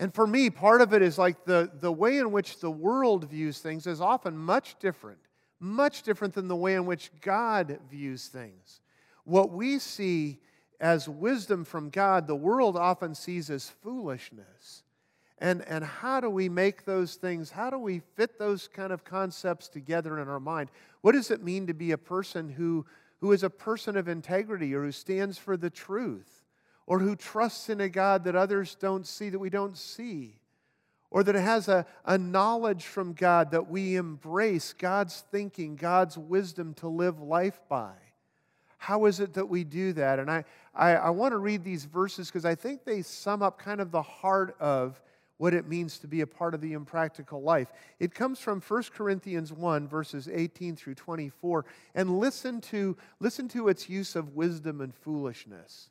And for me, part of it is like the way in which the world views things is often much different than the way in which God views things. What we see as wisdom from God, the world often sees as foolishness. And how do we make those things, how do we fit those kind of concepts together in our mind? What does it mean to be a person who is a person of integrity, or who stands for the truth, or who trusts in a God that others don't see, that we don't see, or that has a knowledge from God that we embrace God's thinking, God's wisdom to live life by? How is it that we do that? And I want to read these verses because I think they sum up kind of the heart of what it means to be a part of the impractical life. It comes from 1 Corinthians 1, verses 18 through 24. And listen to its use of wisdom and foolishness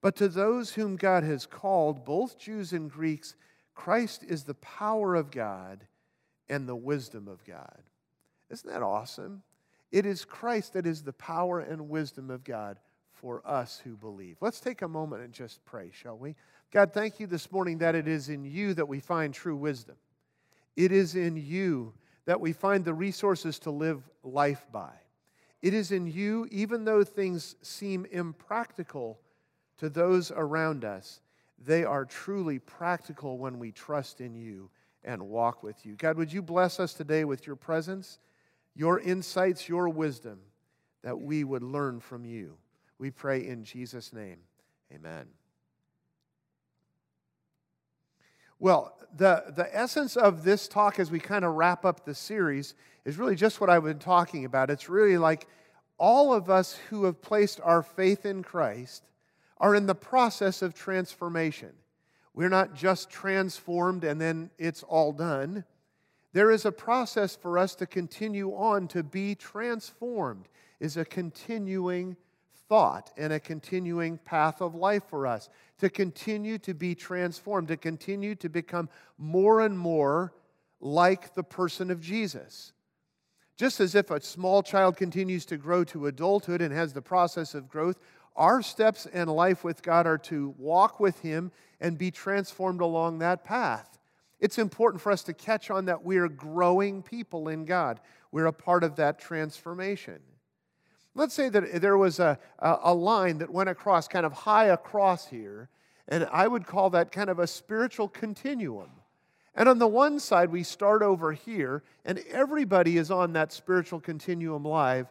But to those whom God has called, both Jews and Greeks, Christ is the power of God and the wisdom of God. Isn't that awesome? It is Christ that is the power and wisdom of God for us who believe. Let's take a moment and just pray, shall we? God, thank you this morning that it is in you that we find true wisdom. It is in you that we find the resources to live life by. It is in you, even though things seem impractical to those around us, they are truly practical when we trust in you and walk with you. God, would you bless us today with your presence, your insights, your wisdom, that we would learn from you. We pray in Jesus' name. Amen. Well, the essence of this talk as we kind of wrap up the series is really just what I've been talking about. It's really like all of us who have placed our faith in Christ are in the process of transformation. We're not just transformed and then it's all done. There is a process for us to continue on to be transformed, is a continuing thought and a continuing path of life for us, to continue to be transformed, to continue to become more and more like the person of Jesus. Just as if a small child continues to grow to adulthood and has the process of growth, our steps in life with God are to walk with Him and be transformed along that path. It's important for us to catch on that we are growing people in God. We're a part of that transformation. Let's say that there was a line that went across, kind of high across here, and I would call that kind of a spiritual continuum. And on the one side, we start over here, and everybody is on that spiritual continuum line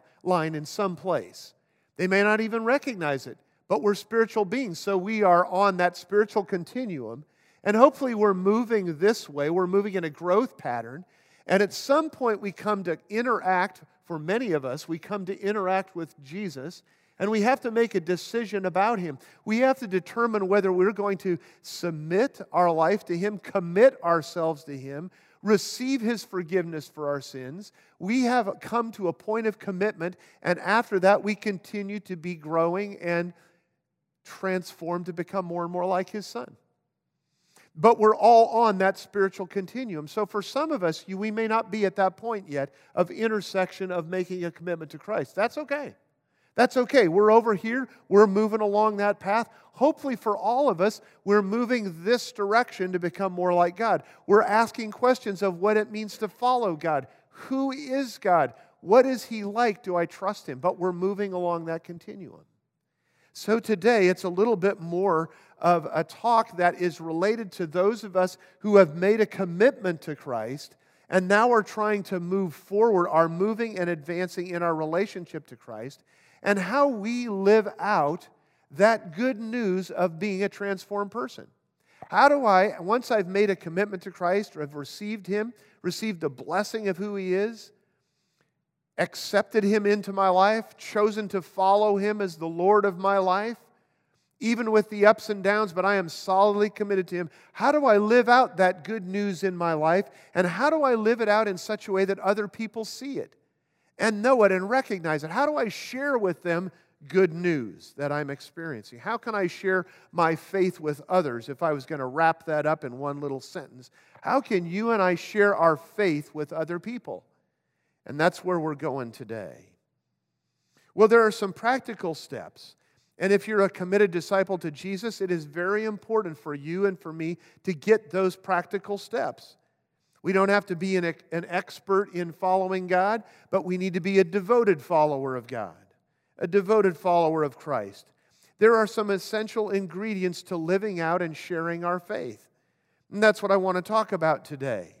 in some place. They may not even recognize it, but we're spiritual beings, so we are on that spiritual continuum, and hopefully we're moving this way. We're moving in a growth pattern, and at some point we come to interact. For many of us, we come to interact with Jesus, and we have to make a decision about Him. We have to determine whether we're going to submit our life to Him, commit ourselves to Him, receive His forgiveness for our sins. We have come to a point of commitment, and after that, we continue to be growing and transformed to become more and more like His Son. But we're all on that spiritual continuum. So for some of us, we may not be at that point yet of intersection of making a commitment to Christ. That's okay. That's okay. We're over here. We're moving along that path. Hopefully for all of us, we're moving this direction to become more like God. We're asking questions of what it means to follow God. Who is God? What is He like? Do I trust Him? But we're moving along that continuum. So today, it's a little bit more of a talk that is related to those of us who have made a commitment to Christ and now are trying to move forward, are moving and advancing in our relationship to Christ, and how we live out that good news of being a transformed person. How do I, once I've made a commitment to Christ, or have received Him, received the blessing of who He is, accepted Him into my life, chosen to follow Him as the Lord of my life, even with the ups and downs, but I am solidly committed to Him. How do I live out that good news in my life? And how do I live it out in such a way that other people see it and know it and recognize it? How do I share with them good news that I'm experiencing? How can I share my faith with others? If I was going to wrap that up in one little sentence, how can you and I share our faith with other people? And that's where we're going today. Well, there are some practical steps. And if you're a committed disciple to Jesus, it is very important for you and for me to get those practical steps. We don't have to be an expert in following God, but we need to be a devoted follower of God, a devoted follower of Christ. There are some essential ingredients to living out and sharing our faith. And that's what I want to talk about today.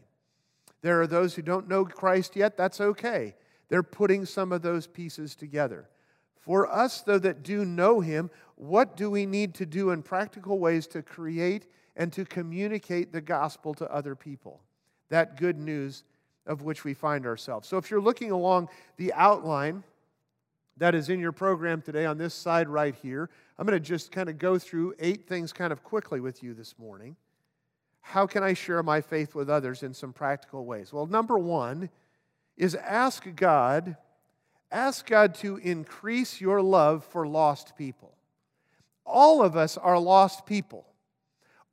There are those who don't know Christ yet. That's okay. They're putting some of those pieces together. For us, though, that do know Him, what do we need to do in practical ways to create and to communicate the gospel to other people? That good news of which we find ourselves. So if you're looking along the outline that is in your program today on this side right here, I'm going to just kind of go through 8 things kind of quickly with you this morning. How can I share my faith with others in some practical ways? Well, number 1 is ask God. Ask God to increase your love for lost people. All of us are lost people.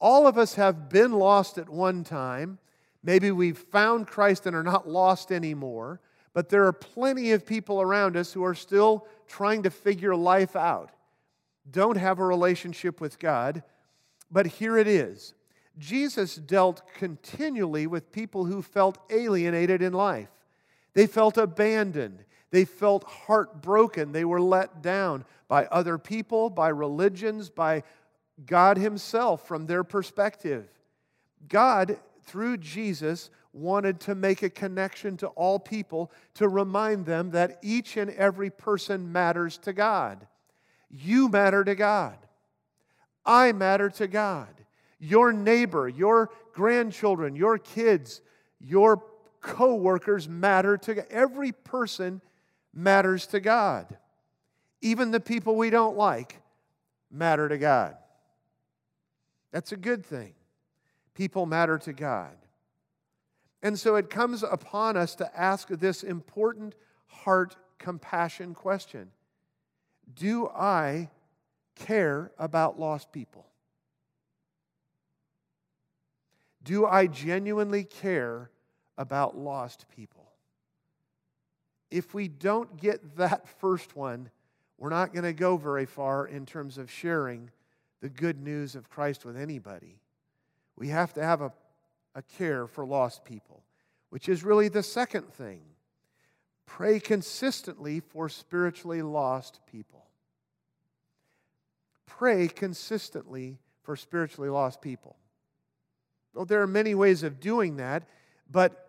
All of us have been lost at one time. Maybe we've found Christ and are not lost anymore, but there are plenty of people around us who are still trying to figure life out, don't have a relationship with God, but here it is. Jesus dealt continually with people who felt alienated in life. They felt abandoned. They felt heartbroken. They were let down by other people, by religions, by God Himself from their perspective. God, through Jesus, wanted to make a connection to all people to remind them that each and every person matters to God. You matter to God. I matter to God. Your neighbor, your grandchildren, your kids, your co-workers matter to God. Every person matters to God. Even the people we don't like matter to God. That's a good thing. People matter to God. And so it comes upon us to ask this important heart compassion question. Do I care about lost people? Do I genuinely care about lost people? If we don't get that first one, we're not going to go very far in terms of sharing the good news of Christ with anybody. We have to have a care for lost people, which is really the second thing. Pray consistently for spiritually lost people. Pray consistently for spiritually lost people. Well, there are many ways of doing that, but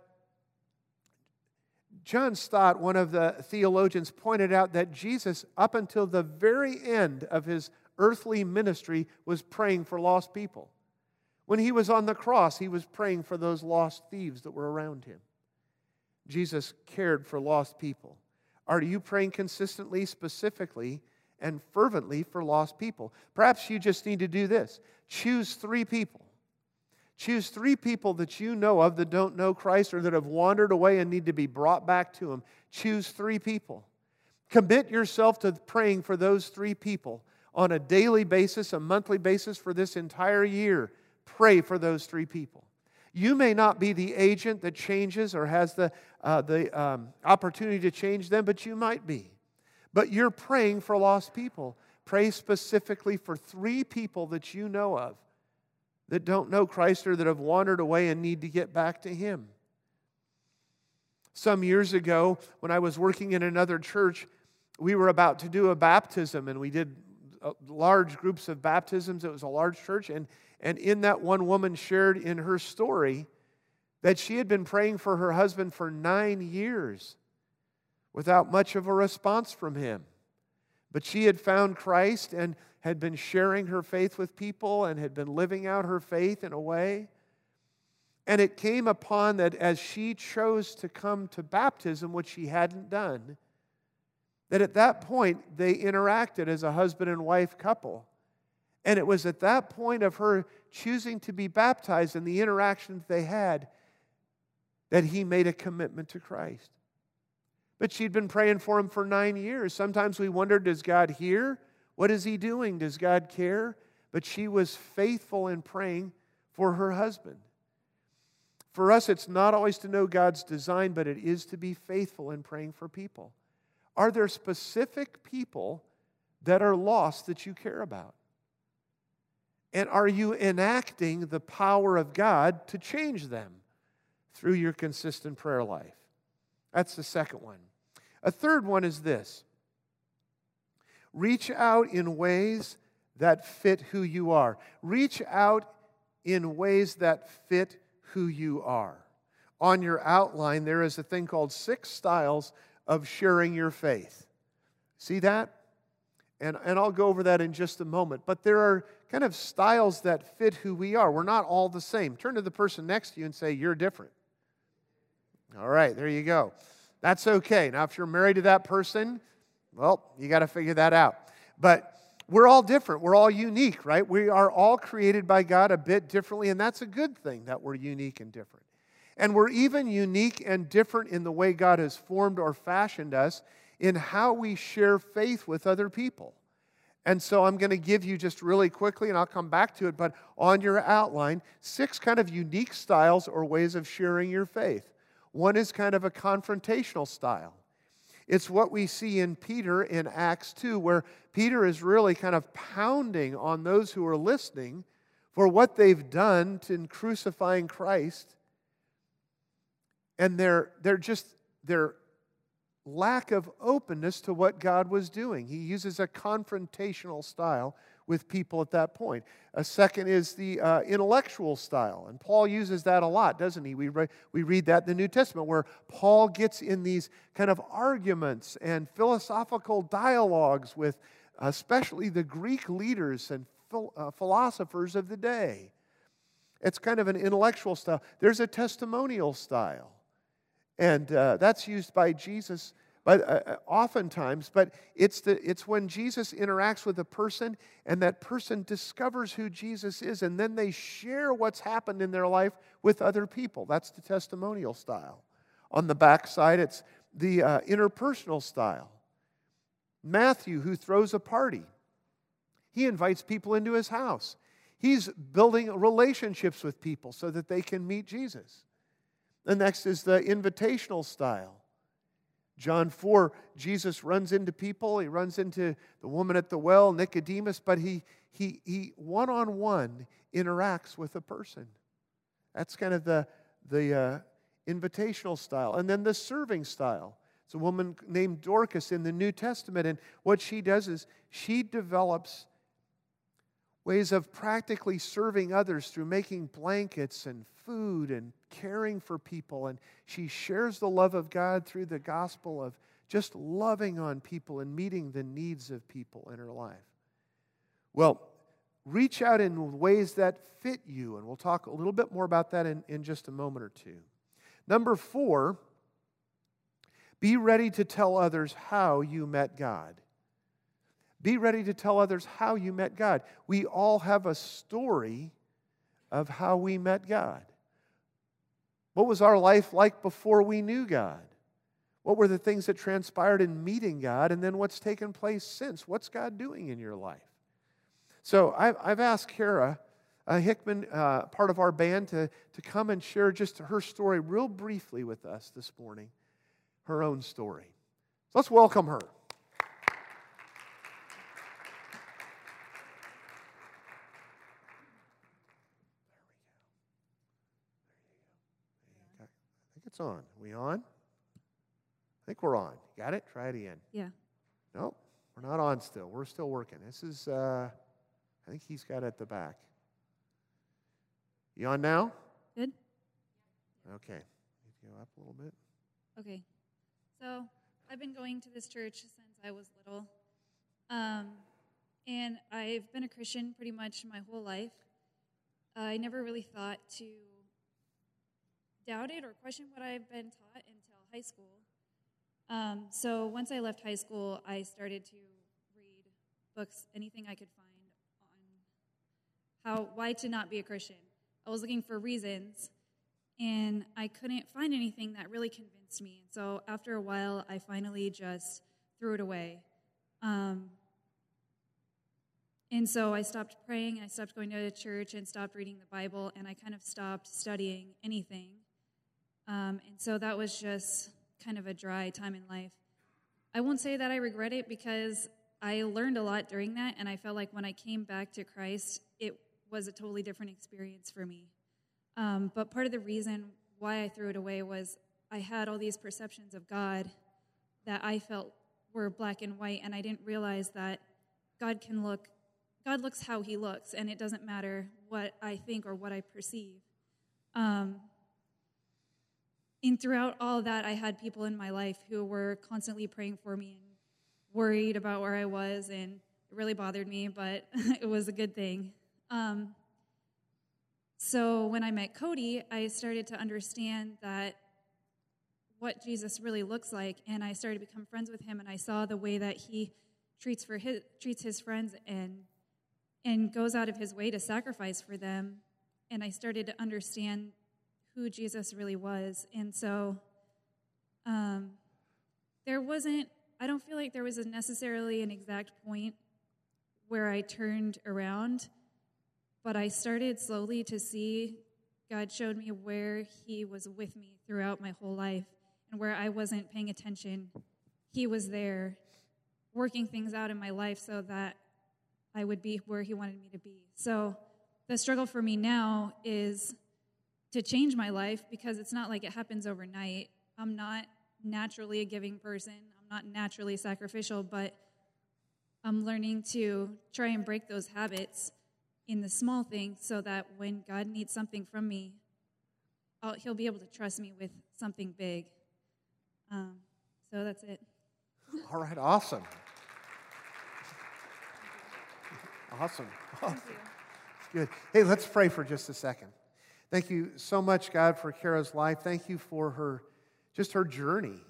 John Stott, one of the theologians, pointed out that Jesus, up until the very end of His earthly ministry, was praying for lost people. When He was on the cross, He was praying for those lost thieves that were around Him. Jesus cared for lost people. Are you praying consistently, specifically, and fervently for lost people? Perhaps you just need to do this. Choose 3 people. Choose 3 people that you know of that don't know Christ or that have wandered away and need to be brought back to Him. Choose 3 people. Commit yourself to praying for those 3 people on a daily basis, a monthly basis for this entire year. Pray for those 3 people. You may not be the agent that changes or has the opportunity to change them, but you might be. But you're praying for lost people. Pray specifically for 3 people that you know of that don't know Christ or that have wandered away and need to get back to Him. Some years ago, when I was working in another church, we were about to do a baptism, and we did large groups of baptisms. It was a large church. And in that, one woman shared in her story that she had been praying for her husband for 9 years without much of a response from him. But she had found Christ and had been sharing her faith with people and had been living out her faith in a way. And it came upon that as she chose to come to baptism, which she hadn't done, that at that point they interacted as a husband and wife couple. And it was at that point of her choosing to be baptized and the interactions they had that he made a commitment to Christ. But she'd been praying for him for 9 years. Sometimes we wonder, does God hear? What is he doing? Does God care? But she was faithful in praying for her husband. For us, it's not always to know God's design, but it is to be faithful in praying for people. Are there specific people that are lost that you care about? And are you enacting the power of God to change them through your consistent prayer life? That's the second one. A third one is this. Reach out in ways that fit who you are. Reach out in ways that fit who you are. On your outline, there is a thing called 6 styles of sharing your faith. See that? And I'll go over that in just a moment. But there are kind of styles that fit who we are. We're not all the same. Turn to the person next to you and say, you're different. All right, there you go. That's okay. Now, if you're married to that person, well, you got to figure that out. But we're all different. We're all unique, right? We are all created by God a bit differently, and that's a good thing that we're unique and different. And we're even unique and different in the way God has formed or fashioned us in how we share faith with other people. And so I'm going to give you just really quickly, and I'll come back to it, but on your outline, 6 kind of unique styles or ways of sharing your faith. One is kind of a confrontational style. It's what we see in Peter in Acts 2, where Peter is really kind of pounding on those who are listening for what they've done in crucifying Christ. And their lack of openness to what God was doing. He uses a confrontational style with people at that point. A second is the intellectual style, and Paul uses that a lot, doesn't he? We read that in the New Testament, where Paul gets in these kind of arguments and philosophical dialogues with especially the Greek leaders and philosophers of the day. It's kind of an intellectual style. There's a testimonial style, and that's used by Jesus oftentimes, but it's when Jesus interacts with a person and that person discovers who Jesus is, and then they share what's happened in their life with other people. That's the testimonial style. On the backside, it's the interpersonal style. Matthew, who throws a party, he invites people into his house. He's building relationships with people so that they can meet Jesus. The next is the invitational style. John 4, Jesus runs into people. He runs into the woman at the well, Nicodemus, but he one-on-one interacts with a person. That's kind of the invitational style. And then the serving style. It's a woman named Dorcas in the New Testament, and what she does is she develops ways of practically serving others through making blankets and food and caring for people. And she shares the love of God through the gospel of just loving on people and meeting the needs of people in her life. Well, reach out in ways that fit you. And we'll talk a little bit more about that in just a moment or two. Number 4, be ready to tell others how you met God. Be ready to tell others how you met God. We all have a story of how we met God. What was our life like before we knew God? What were the things that transpired in meeting God? And then what's taken place since? What's God doing in your life? So I've asked Kara Hickman, part of our band, to come and share just her story real briefly with us this morning, her own story. So let's welcome her. On. We on? I think we're on. Got it? Try it again. Yeah. Nope. We're not on still. We're still working. This is, I think he's got it at the back. You on now? Good. Okay. Go up a little bit. Okay. So I've been going to this church since I was little. And I've been a Christian pretty much my whole life. I never really thought to doubt it or question what I've been taught until high school. So once I left high school, I started to read books, anything I could find on why to not be a Christian. I was looking for reasons, and I couldn't find anything that really convinced me. And so after a while, I finally just threw it away. And so I stopped praying, and I stopped going to church, and stopped reading the Bible, and I kind of stopped studying anything. And so that was just kind of a dry time in life. I won't say that I regret it, because I learned a lot during that, and I felt like when I came back to Christ, it was a totally different experience for me. But part of the reason why I threw it away was I had all these perceptions of God that I felt were black and white, and I didn't realize that God looks how he looks, and it doesn't matter what I think or what I perceive. And throughout all that, I had people in my life who were constantly praying for me and worried about where I was, and it really bothered me, but it was a good thing. So when I met Cody, I started to understand that what Jesus really looks like, and I started to become friends with him, and I saw the way that he treats his friends and goes out of his way to sacrifice for them, and I started to understand who Jesus really was. And so I don't feel like there was necessarily an exact point where I turned around, but I started slowly to see. God showed me where he was with me throughout my whole life, and where I wasn't paying attention, he was there working things out in my life so that I would be where he wanted me to be. So the struggle for me now is to change my life, because it's not like it happens overnight. I'm not naturally a giving person. I'm not naturally sacrificial, but I'm learning to try and break those habits in the small things so that when God needs something from me, he'll be able to trust me with something big. So that's it. All right, awesome. Awesome. Awesome. It's good. Hey, let's pray for just a second. Thank you so much, God, for Kara's life. Thank you for her journey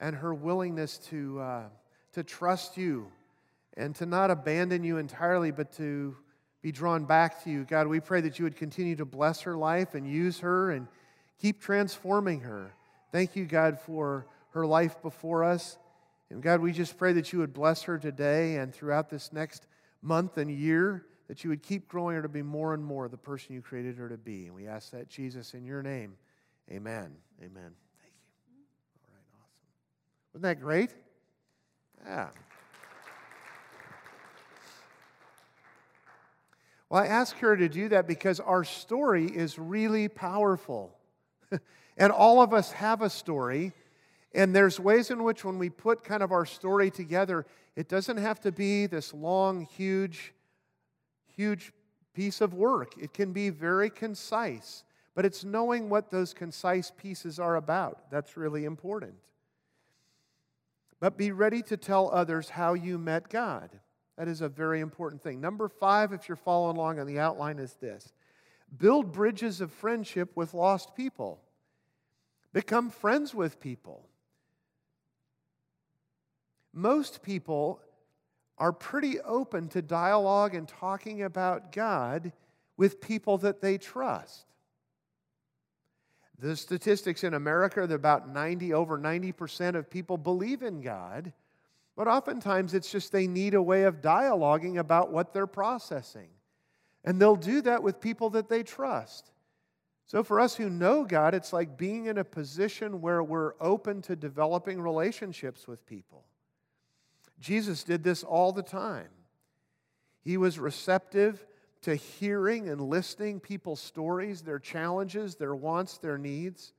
and her willingness to trust you and to not abandon you entirely, but to be drawn back to you. God, we pray that you would continue to bless her life and use her and keep transforming her. Thank you, God, for her life before us. And God, we just pray that you would bless her today and throughout this next month and year, that you would keep growing her to be more and more the person you created her to be. And we ask that, Jesus, in your name, amen. Amen. Thank you. All right, awesome. Wasn't that great? Yeah. Well, I asked her to do that because our story is really powerful. And all of us have a story. And there's ways in which when we put kind of our story together, it doesn't have to be this long, huge piece of work. It can be very concise, but it's knowing what those concise pieces are about. That's really important. But be ready to tell others how you met God. That is a very important thing. Number 5, if you're following along on the outline, is this. Build bridges of friendship with lost people. Become friends with people. Most people are pretty open to dialogue and talking about God with people that they trust. The statistics in America are that about over 90% of people believe in God, but oftentimes it's just they need a way of dialoguing about what they're processing. And they'll do that with people that they trust. So for us who know God, it's like being in a position where we're open to developing relationships with people. Jesus did this all the time. He was receptive to hearing and listening people's stories, their challenges, their wants, their needs.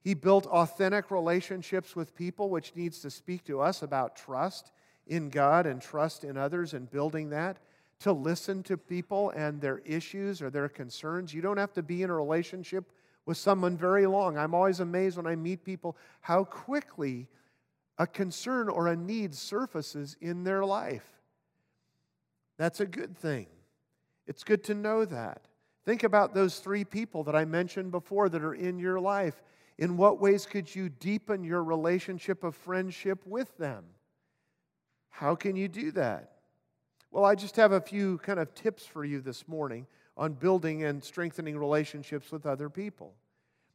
He built authentic relationships with people, which needs to speak to us about trust in God and trust in others and building that, to listen to people and their issues or their concerns. You don't have to be in a relationship with someone very long. I'm always amazed when I meet people how quickly a concern or a need surfaces in their life. That's a good thing. It's good to know that. Think about those three people that I mentioned before that are in your life. In what ways could you deepen your relationship of friendship with them? How can you do that? Well, I just have a few kind of tips for you this morning on building and strengthening relationships with other people.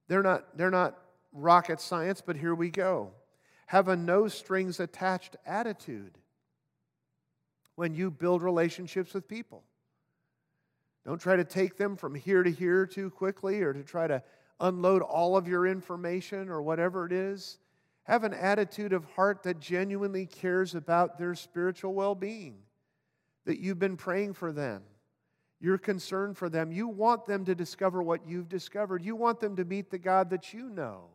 They're not rocket science, but here we go. Have a no-strings-attached attitude when you build relationships with people. Don't try to take them from here to here too quickly or to try to unload all of your information or whatever it is. Have an attitude of heart that genuinely cares about their spiritual well-being, that you've been praying for them. You're concerned for them. You want them to discover what you've discovered. You want them to meet the God that you know.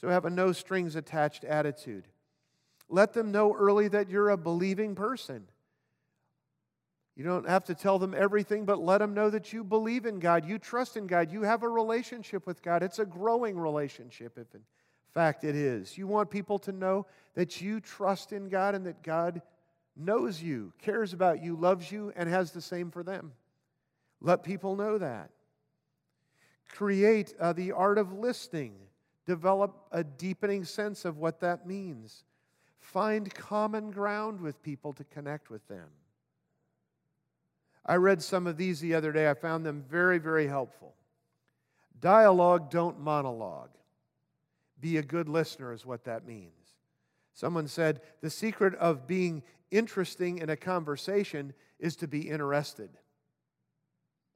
So have a no-strings-attached attitude. Let them know early that you're a believing person. You don't have to tell them everything, but let them know that you believe in God, you trust in God, you have a relationship with God. It's a growing relationship, if in fact it is. You want people to know that you trust in God and that God knows you, cares about you, loves you, and has the same for them. Let people know that. Create the art of listening. Develop a deepening sense of what that means. Find common ground with people to connect with them. I read some of these the other day. I found them very, very helpful. Dialogue, don't monologue. Be a good listener is what that means. Someone said, the secret of being interesting in a conversation is to be interested.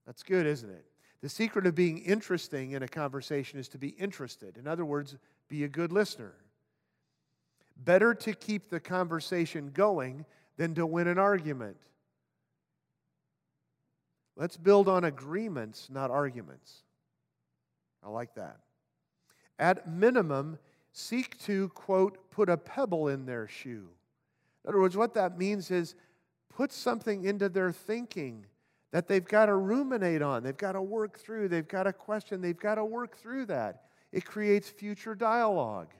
That's good, isn't it? The secret of being interesting in a conversation is to be interested. In other words, be a good listener. Better to keep the conversation going than to win an argument. Let's build on agreements, not arguments. I like that. At minimum, seek to, quote, put a pebble in their shoe. In other words, what that means is put something into their thinking that they've got to ruminate on, they've got to work through, they've got to question, they've got to work through that. It creates future dialogue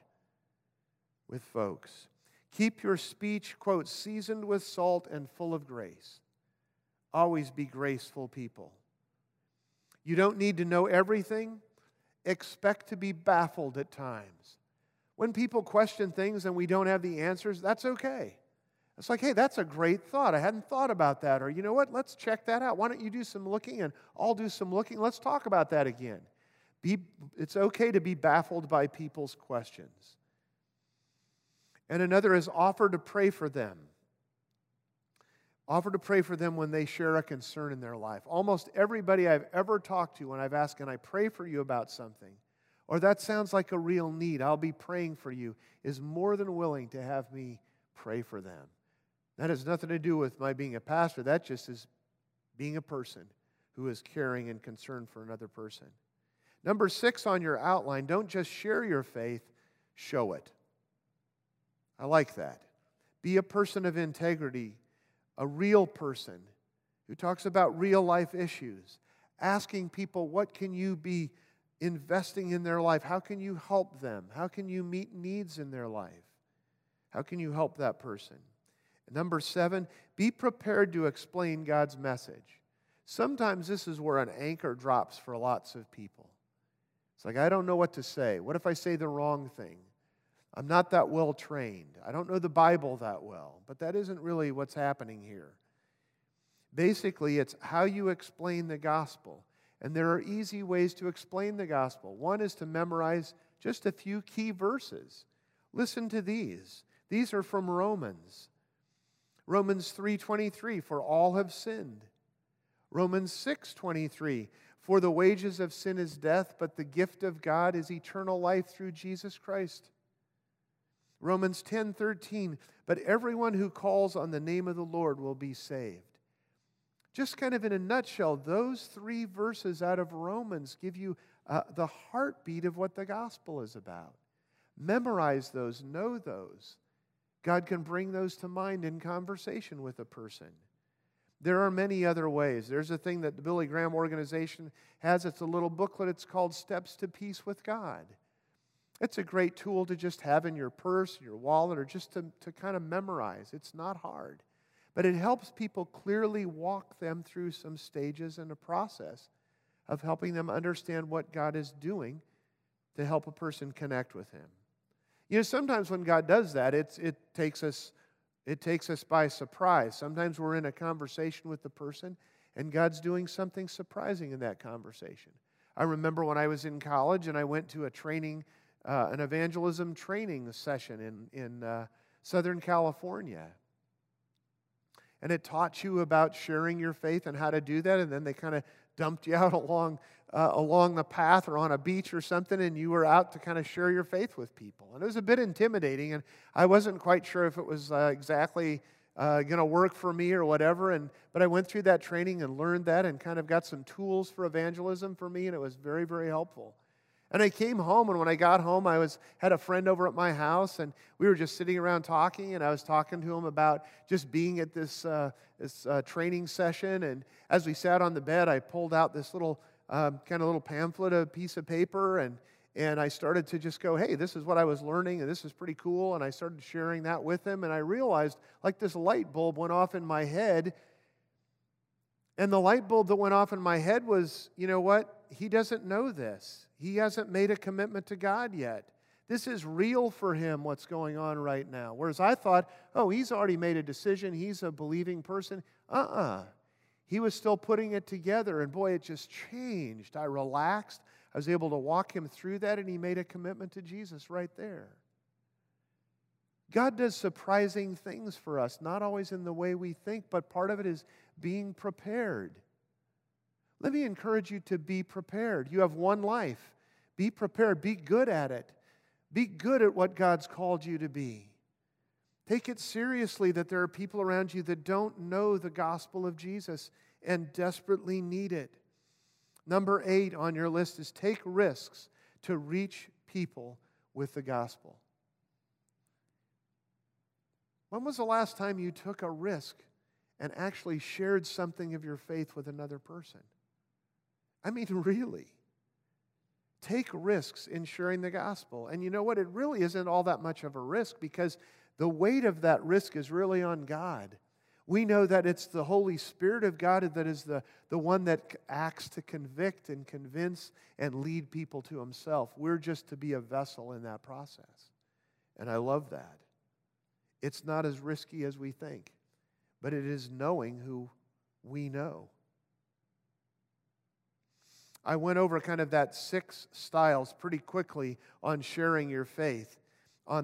with folks. Keep your speech, quote, seasoned with salt and full of grace. Always be graceful people. You don't need to know everything. Expect to be baffled at times. When people question things and we don't have the answers, that's okay. It's like, hey, that's a great thought. I hadn't thought about that. Or you know what? Let's check that out. Why don't you do some looking and I'll do some looking. Let's talk about that again. It's okay to be baffled by people's questions. And another is offer to pray for them. Offer to pray for them when they share a concern in their life. Almost everybody I've ever talked to when I've asked, can I pray for you about something? Or that sounds like a real need. I'll be praying for you, is more than willing to have me pray for them. That has nothing to do with my being a pastor. That just is being a person who is caring and concerned for another person. Number 6 on your outline, don't just share your faith, show it. I like that. Be a person of integrity. A real person who talks about real life issues, asking people, what can you be investing in their life? How can you help them? How can you meet needs in their life? How can you help that person? And number 7, be prepared to explain God's message. Sometimes this is where an anchor drops for lots of people. It's like, I don't know what to say. What if I say the wrong thing? I'm not that well trained. I don't know the Bible that well, but that isn't really what's happening here. Basically, it's how you explain the gospel. And there are easy ways to explain the gospel. One is to memorize just a few key verses. Listen to these. These are from Romans. Romans 3:23, for all have sinned. Romans 6:23, for the wages of sin is death, but the gift of God is eternal life through Jesus Christ. Romans 10:13, but everyone who calls on the name of the Lord will be saved. Just kind of in a nutshell, those 3 verses out of Romans give you the heartbeat of what the gospel is about. Memorize those, know those, God can bring those to mind in conversation with a person. There are many other ways. There's a thing that the Billy Graham Organization has. It's a little booklet. It's called Steps to Peace with God. It's a great tool to just have in your purse, your wallet, or just to kind of memorize. It's not hard. But it helps people clearly walk them through some stages in a process of helping them understand what God is doing to help a person connect with Him. You know, sometimes when God does that, it takes us by surprise. Sometimes we're in a conversation with the person, and God's doing something surprising in that conversation. I remember when I was in college, and I went to a training, an evangelism training session in Southern California. And it taught you about sharing your faith and how to do that, and then they kind of dumped you out along the path or on a beach or something, and you were out to kind of share your faith with people. And it was a bit intimidating, and I wasn't quite sure if it was exactly going to work for me or whatever, but I went through that training and learned that and kind of got some tools for evangelism for me, and it was very, very helpful. And I came home, and when I got home, I had a friend over at my house, and we were just sitting around talking, and I was talking to him about just being at this training session. And as we sat on the bed, I pulled out this little pamphlet, a piece of paper, and I started to just go, hey, this is what I was learning, and this is pretty cool. And I started sharing that with him, and I realized, like, this light bulb went off in my head. And the light bulb that went off in my head was, you know what? He doesn't know this. He hasn't made a commitment to God yet. This is real for him, what's going on right now. Whereas I thought, oh, he's already made a decision. He's a believing person. He was still putting it together. And boy, it just changed. I relaxed. I was able to walk him through that, and he made a commitment to Jesus right there. God does surprising things for us, not always in the way we think, but part of it is being prepared. Let me encourage you to be prepared. You have one life. Be prepared. Be good at it. Be good at what God's called you to be. Take it seriously that there are people around you that don't know the gospel of Jesus and desperately need it. Number 8 on your list is take risks to reach people with the gospel. When was the last time you took a risk and actually shared something of your faith with another person? I mean, really. Take risks in sharing the gospel. And you know what? It really isn't all that much of a risk, because the weight of that risk is really on God. We know that it's the Holy Spirit of God that is the one that acts to convict and convince and lead people to Himself. We're just to be a vessel in that process. And I love that. It's not as risky as we think, but it is knowing who we know. I went over kind of that 6 styles pretty quickly on sharing your faith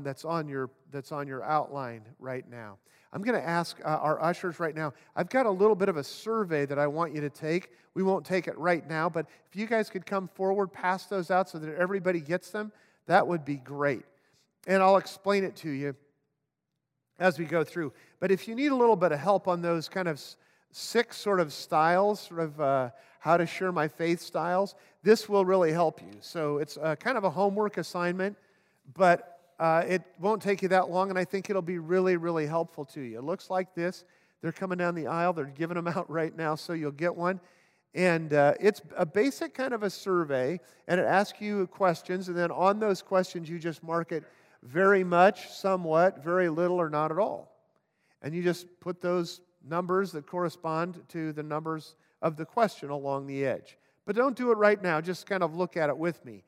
that's on your outline right now. I'm going to ask our ushers right now. I've got a little bit of a survey that I want you to take. We won't take it right now, but if you guys could come forward, pass those out so that everybody gets them, that would be great. And I'll explain it to you as we go through. But if you need a little bit of help on those kind of 6 sort of styles, how to share my faith styles, this will really help you. So it's kind of a homework assignment, but it won't take you that long, and I think it'll be really, really helpful to you. It looks like this. They're coming down the aisle. They're giving them out right now, so you'll get one. And it's a basic kind of a survey, and it asks you questions, and then on those questions, you just mark it very much, somewhat, very little, or not at all. And you just put those numbers that correspond to the numbers of the question along the edge. But don't do it right now. Just kind of look at it with me.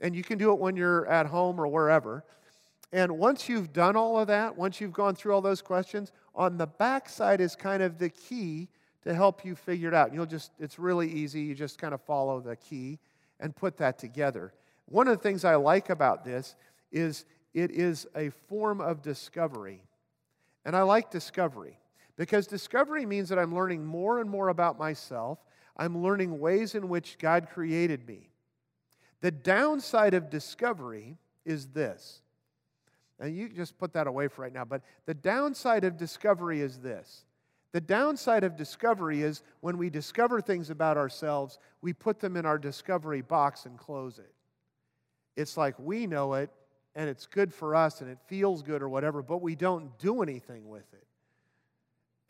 And you can do it when you're at home or wherever. And once you've done all of that, once you've gone through all those questions, on the back side is kind of the key to help you figure it out. It's really easy. You just kind of follow the key and put that together. One of the things I like about this is it is a form of discovery. And I like discovery, because discovery means that I'm learning more and more about myself. I'm learning ways in which God created me. The downside of discovery is this. And you just put that away for right now, but the downside of discovery is this. The downside of discovery is when we discover things about ourselves, we put them in our discovery box and close it. It's like we know it, and it's good for us and it feels good or whatever, but we don't do anything with it.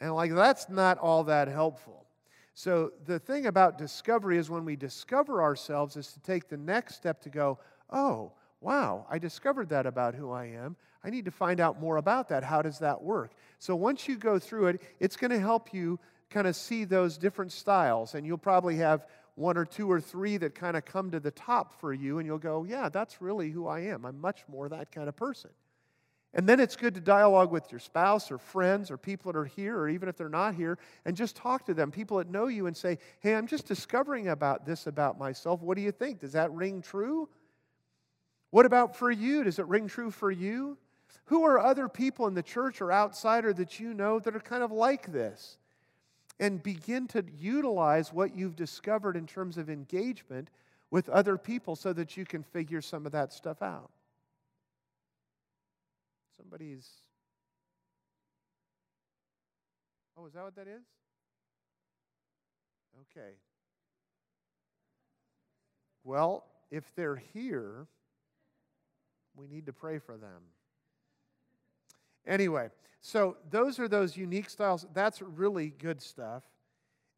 And like, that's not all that helpful. So the thing about discovery is when we discover ourselves is to take the next step to go, oh, wow, I discovered that about who I am. I need to find out more about that. How does that work? So once you go through it, it's going to help you kind of see those different styles, and you'll probably have one or two or three that kind of come to the top for you, and you'll go, yeah, that's really who I am. I'm much more that kind of person. And then it's good to dialogue with your spouse or friends or people that are here, or even if they're not here, and just talk to them, people that know you, and say, hey, I'm just discovering about this about myself. What do you think? Does that ring true? What about for you? Does it ring true for you? Who are other people in the church or outsider that you know that are kind of like this? And begin to utilize what you've discovered in terms of engagement with other people so that you can figure some of that stuff out. Somebody's... Oh, is that what that is? Okay. Well, if they're here, we need to pray for them. Anyway, so those are those unique styles. That's really good stuff.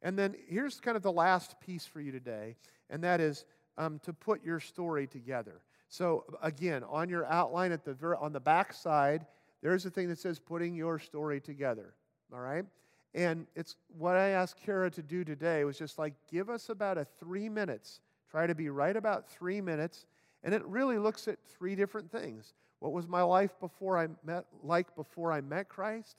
And then here's kind of the last piece for you today, and that is to put your story together. So again, on your outline at on the back side, there's a thing that says putting your story together, all right? And it's what I asked Kara to do today was just like give us about a 3 minutes. Try to be right about 3 minutes, and it really looks at three different things. What was my life before I met Christ?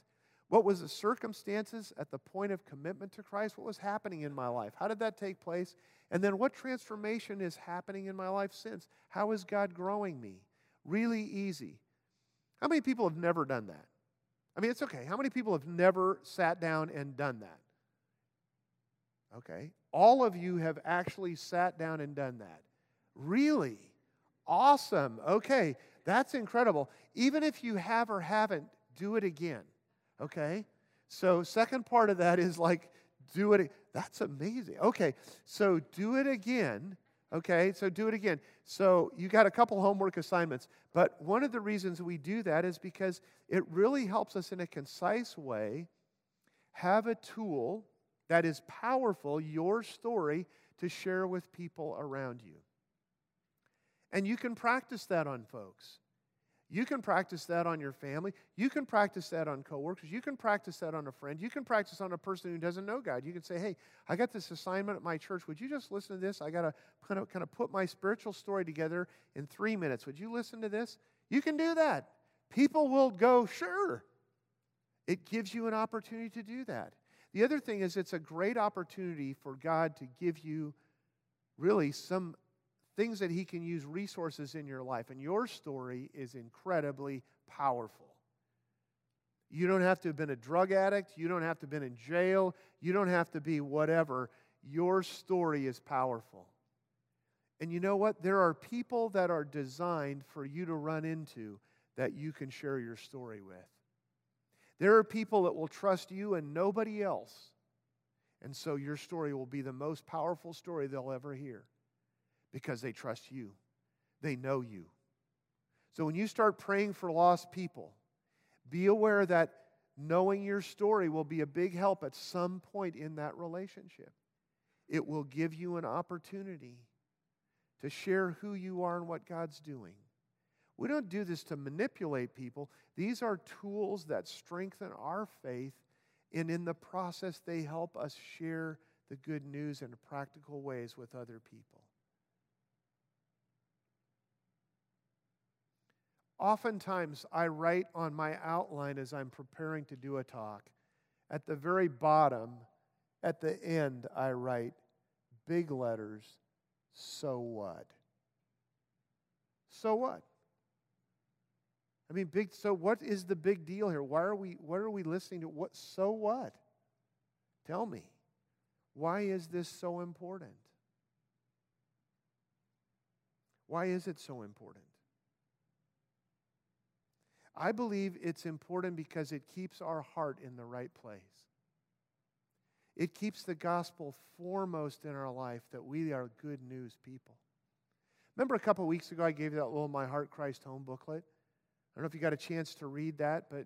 What was the circumstances at the point of commitment to Christ? What was happening in my life? How did that take place? And then what transformation is happening in my life since? How is God growing me? Really easy. How many people have never done that? I mean, it's okay. How many people have never sat down and done that? Okay. All of you have actually sat down and done that. Really? Awesome. Okay. That's incredible. Even if you have or haven't, do it again, okay? So second part of that is like, do it. That's amazing. Okay, so do it again, okay? So do it again. So you got a couple homework assignments, but one of the reasons we do that is because it really helps us in a concise way have a tool that is powerful, your story, to share with people around you. And you can practice that on folks. You can practice that on your family. You can practice that on coworkers. You can practice that on a friend. You can practice on a person who doesn't know God. You can say, hey, I got this assignment at my church. Would you just listen to this? I got to kind of put my spiritual story together in 3 minutes. Would you listen to this? You can do that. People will go, sure. It gives you an opportunity to do that. The other thing is it's a great opportunity for God to give you really some things that he can use, resources in your life. And your story is incredibly powerful. You don't have to have been a drug addict. You don't have to have been in jail. You don't have to be whatever. Your story is powerful. And you know what? There are people that are designed for you to run into that you can share your story with. There are people that will trust you and nobody else. And so your story will be the most powerful story they'll ever hear. Because they trust you. They know you. So when you start praying for lost people, be aware that knowing your story will be a big help at some point in that relationship. It will give you an opportunity to share who you are and what God's doing. We don't do this to manipulate people. These are tools that strengthen our faith, and in the process, they help us share the good news in practical ways with other people. Oftentimes, I write on my outline as I'm preparing to do a talk. At the very bottom, at the end, I write, big letters, so what? So what? I mean, big. So what is the big deal here? What are we listening to? What? So what? Tell me. Why is this so important? Why is it so important? I believe it's important because it keeps our heart in the right place. It keeps the gospel foremost in our life, that we are good news people. Remember a couple weeks ago I gave you that little My Heart Christ Home booklet? I don't know if you got a chance to read that, but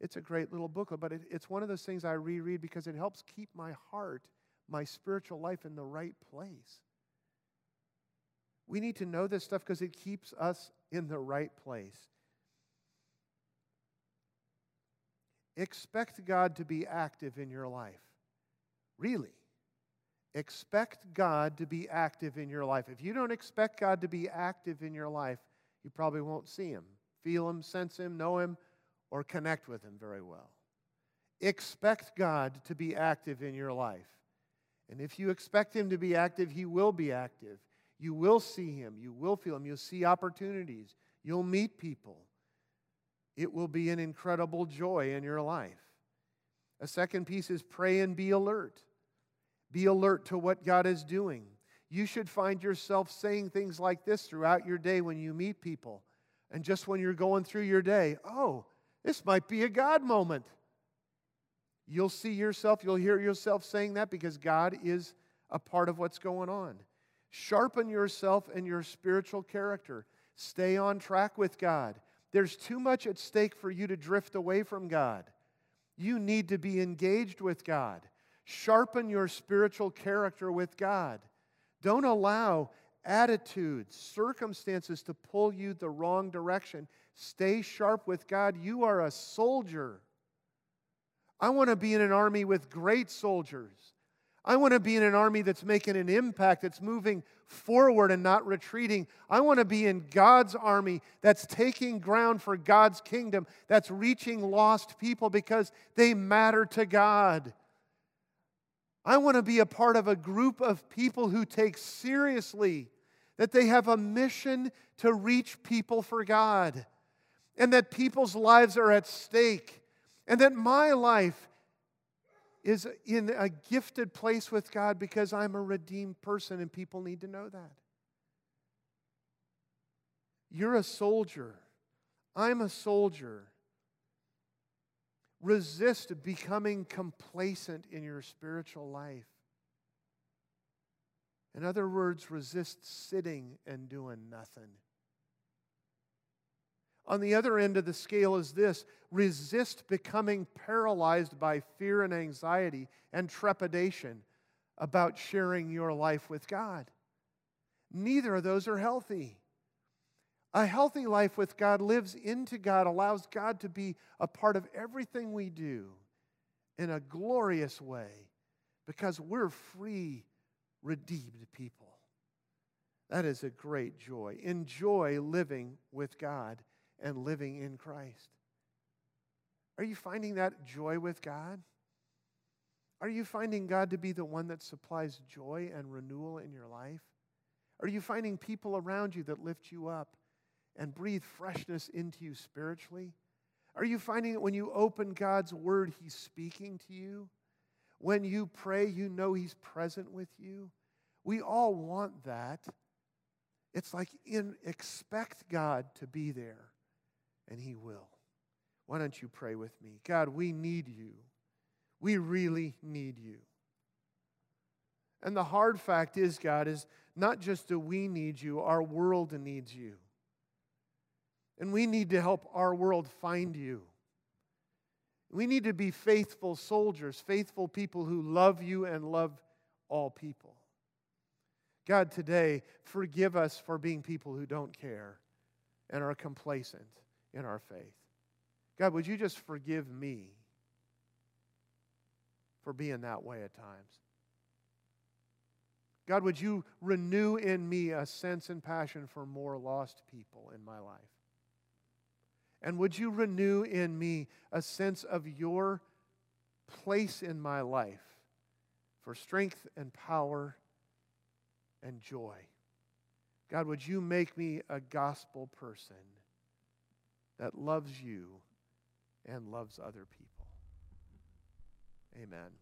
it's a great little booklet. But it's one of those things I reread because it helps keep my heart, my spiritual life in the right place. We need to know this stuff because it keeps us in the right place. Expect God to be active in your life. Really. Expect God to be active in your life. If you don't expect God to be active in your life, you probably won't see Him, feel Him, sense Him, know Him, or connect with Him very well. Expect God to be active in your life. And if you expect Him to be active, He will be active. You will see Him. You will feel Him. You'll see opportunities. You'll meet people. It will be an incredible joy in your life. A second piece is pray and be alert. Be alert to what God is doing. You should find yourself saying things like this throughout your day when you meet people. And just when you're going through your day, oh, this might be a God moment. You'll see yourself, you'll hear yourself saying that because God is a part of what's going on. Sharpen yourself and your spiritual character. Stay on track with God. There's too much at stake for you to drift away from God. You need to be engaged with God. Sharpen your spiritual character with God. Don't allow attitudes, circumstances to pull you the wrong direction. Stay sharp with God. You are a soldier. I want to be in an army with great soldiers. I want to be in an army that's making an impact, that's moving forward and not retreating. I want to be in God's army that's taking ground for God's kingdom, that's reaching lost people because they matter to God. I want to be a part of a group of people who take seriously that they have a mission to reach people for God, and that people's lives are at stake, and that my life is in a gifted place with God because I'm a redeemed person, and people need to know that. You're a soldier. I'm a soldier. Resist becoming complacent in your spiritual life. In other words, resist sitting and doing nothing. On the other end of the scale is this: resist becoming paralyzed by fear and anxiety and trepidation about sharing your life with God. Neither of those are healthy. A healthy life with God lives into God, allows God to be a part of everything we do in a glorious way because we're free, redeemed people. That is a great joy. Enjoy living with God and living in Christ. Are you finding that joy with God? Are you finding God to be the one that supplies joy and renewal in your life? Are you finding people around you that lift you up and breathe freshness into you spiritually? Are you finding that when you open God's Word, He's speaking to you? When you pray, you know He's present with you? We all want that. It's like expect God to be there. And He will. Why don't you pray with me? God, we need You. We really need You. And the hard fact is, God, is not just do we need You, our world needs You. And we need to help our world find You. We need to be faithful soldiers, faithful people who love You and love all people. God, today, forgive us for being people who don't care and are complacent in our faith. God, would You just forgive me for being that way at times? God, would You renew in me a sense and passion for more lost people in my life? And would You renew in me a sense of Your place in my life for strength and power and joy? God, would You make me a gospel person that loves You and loves other people? Amen.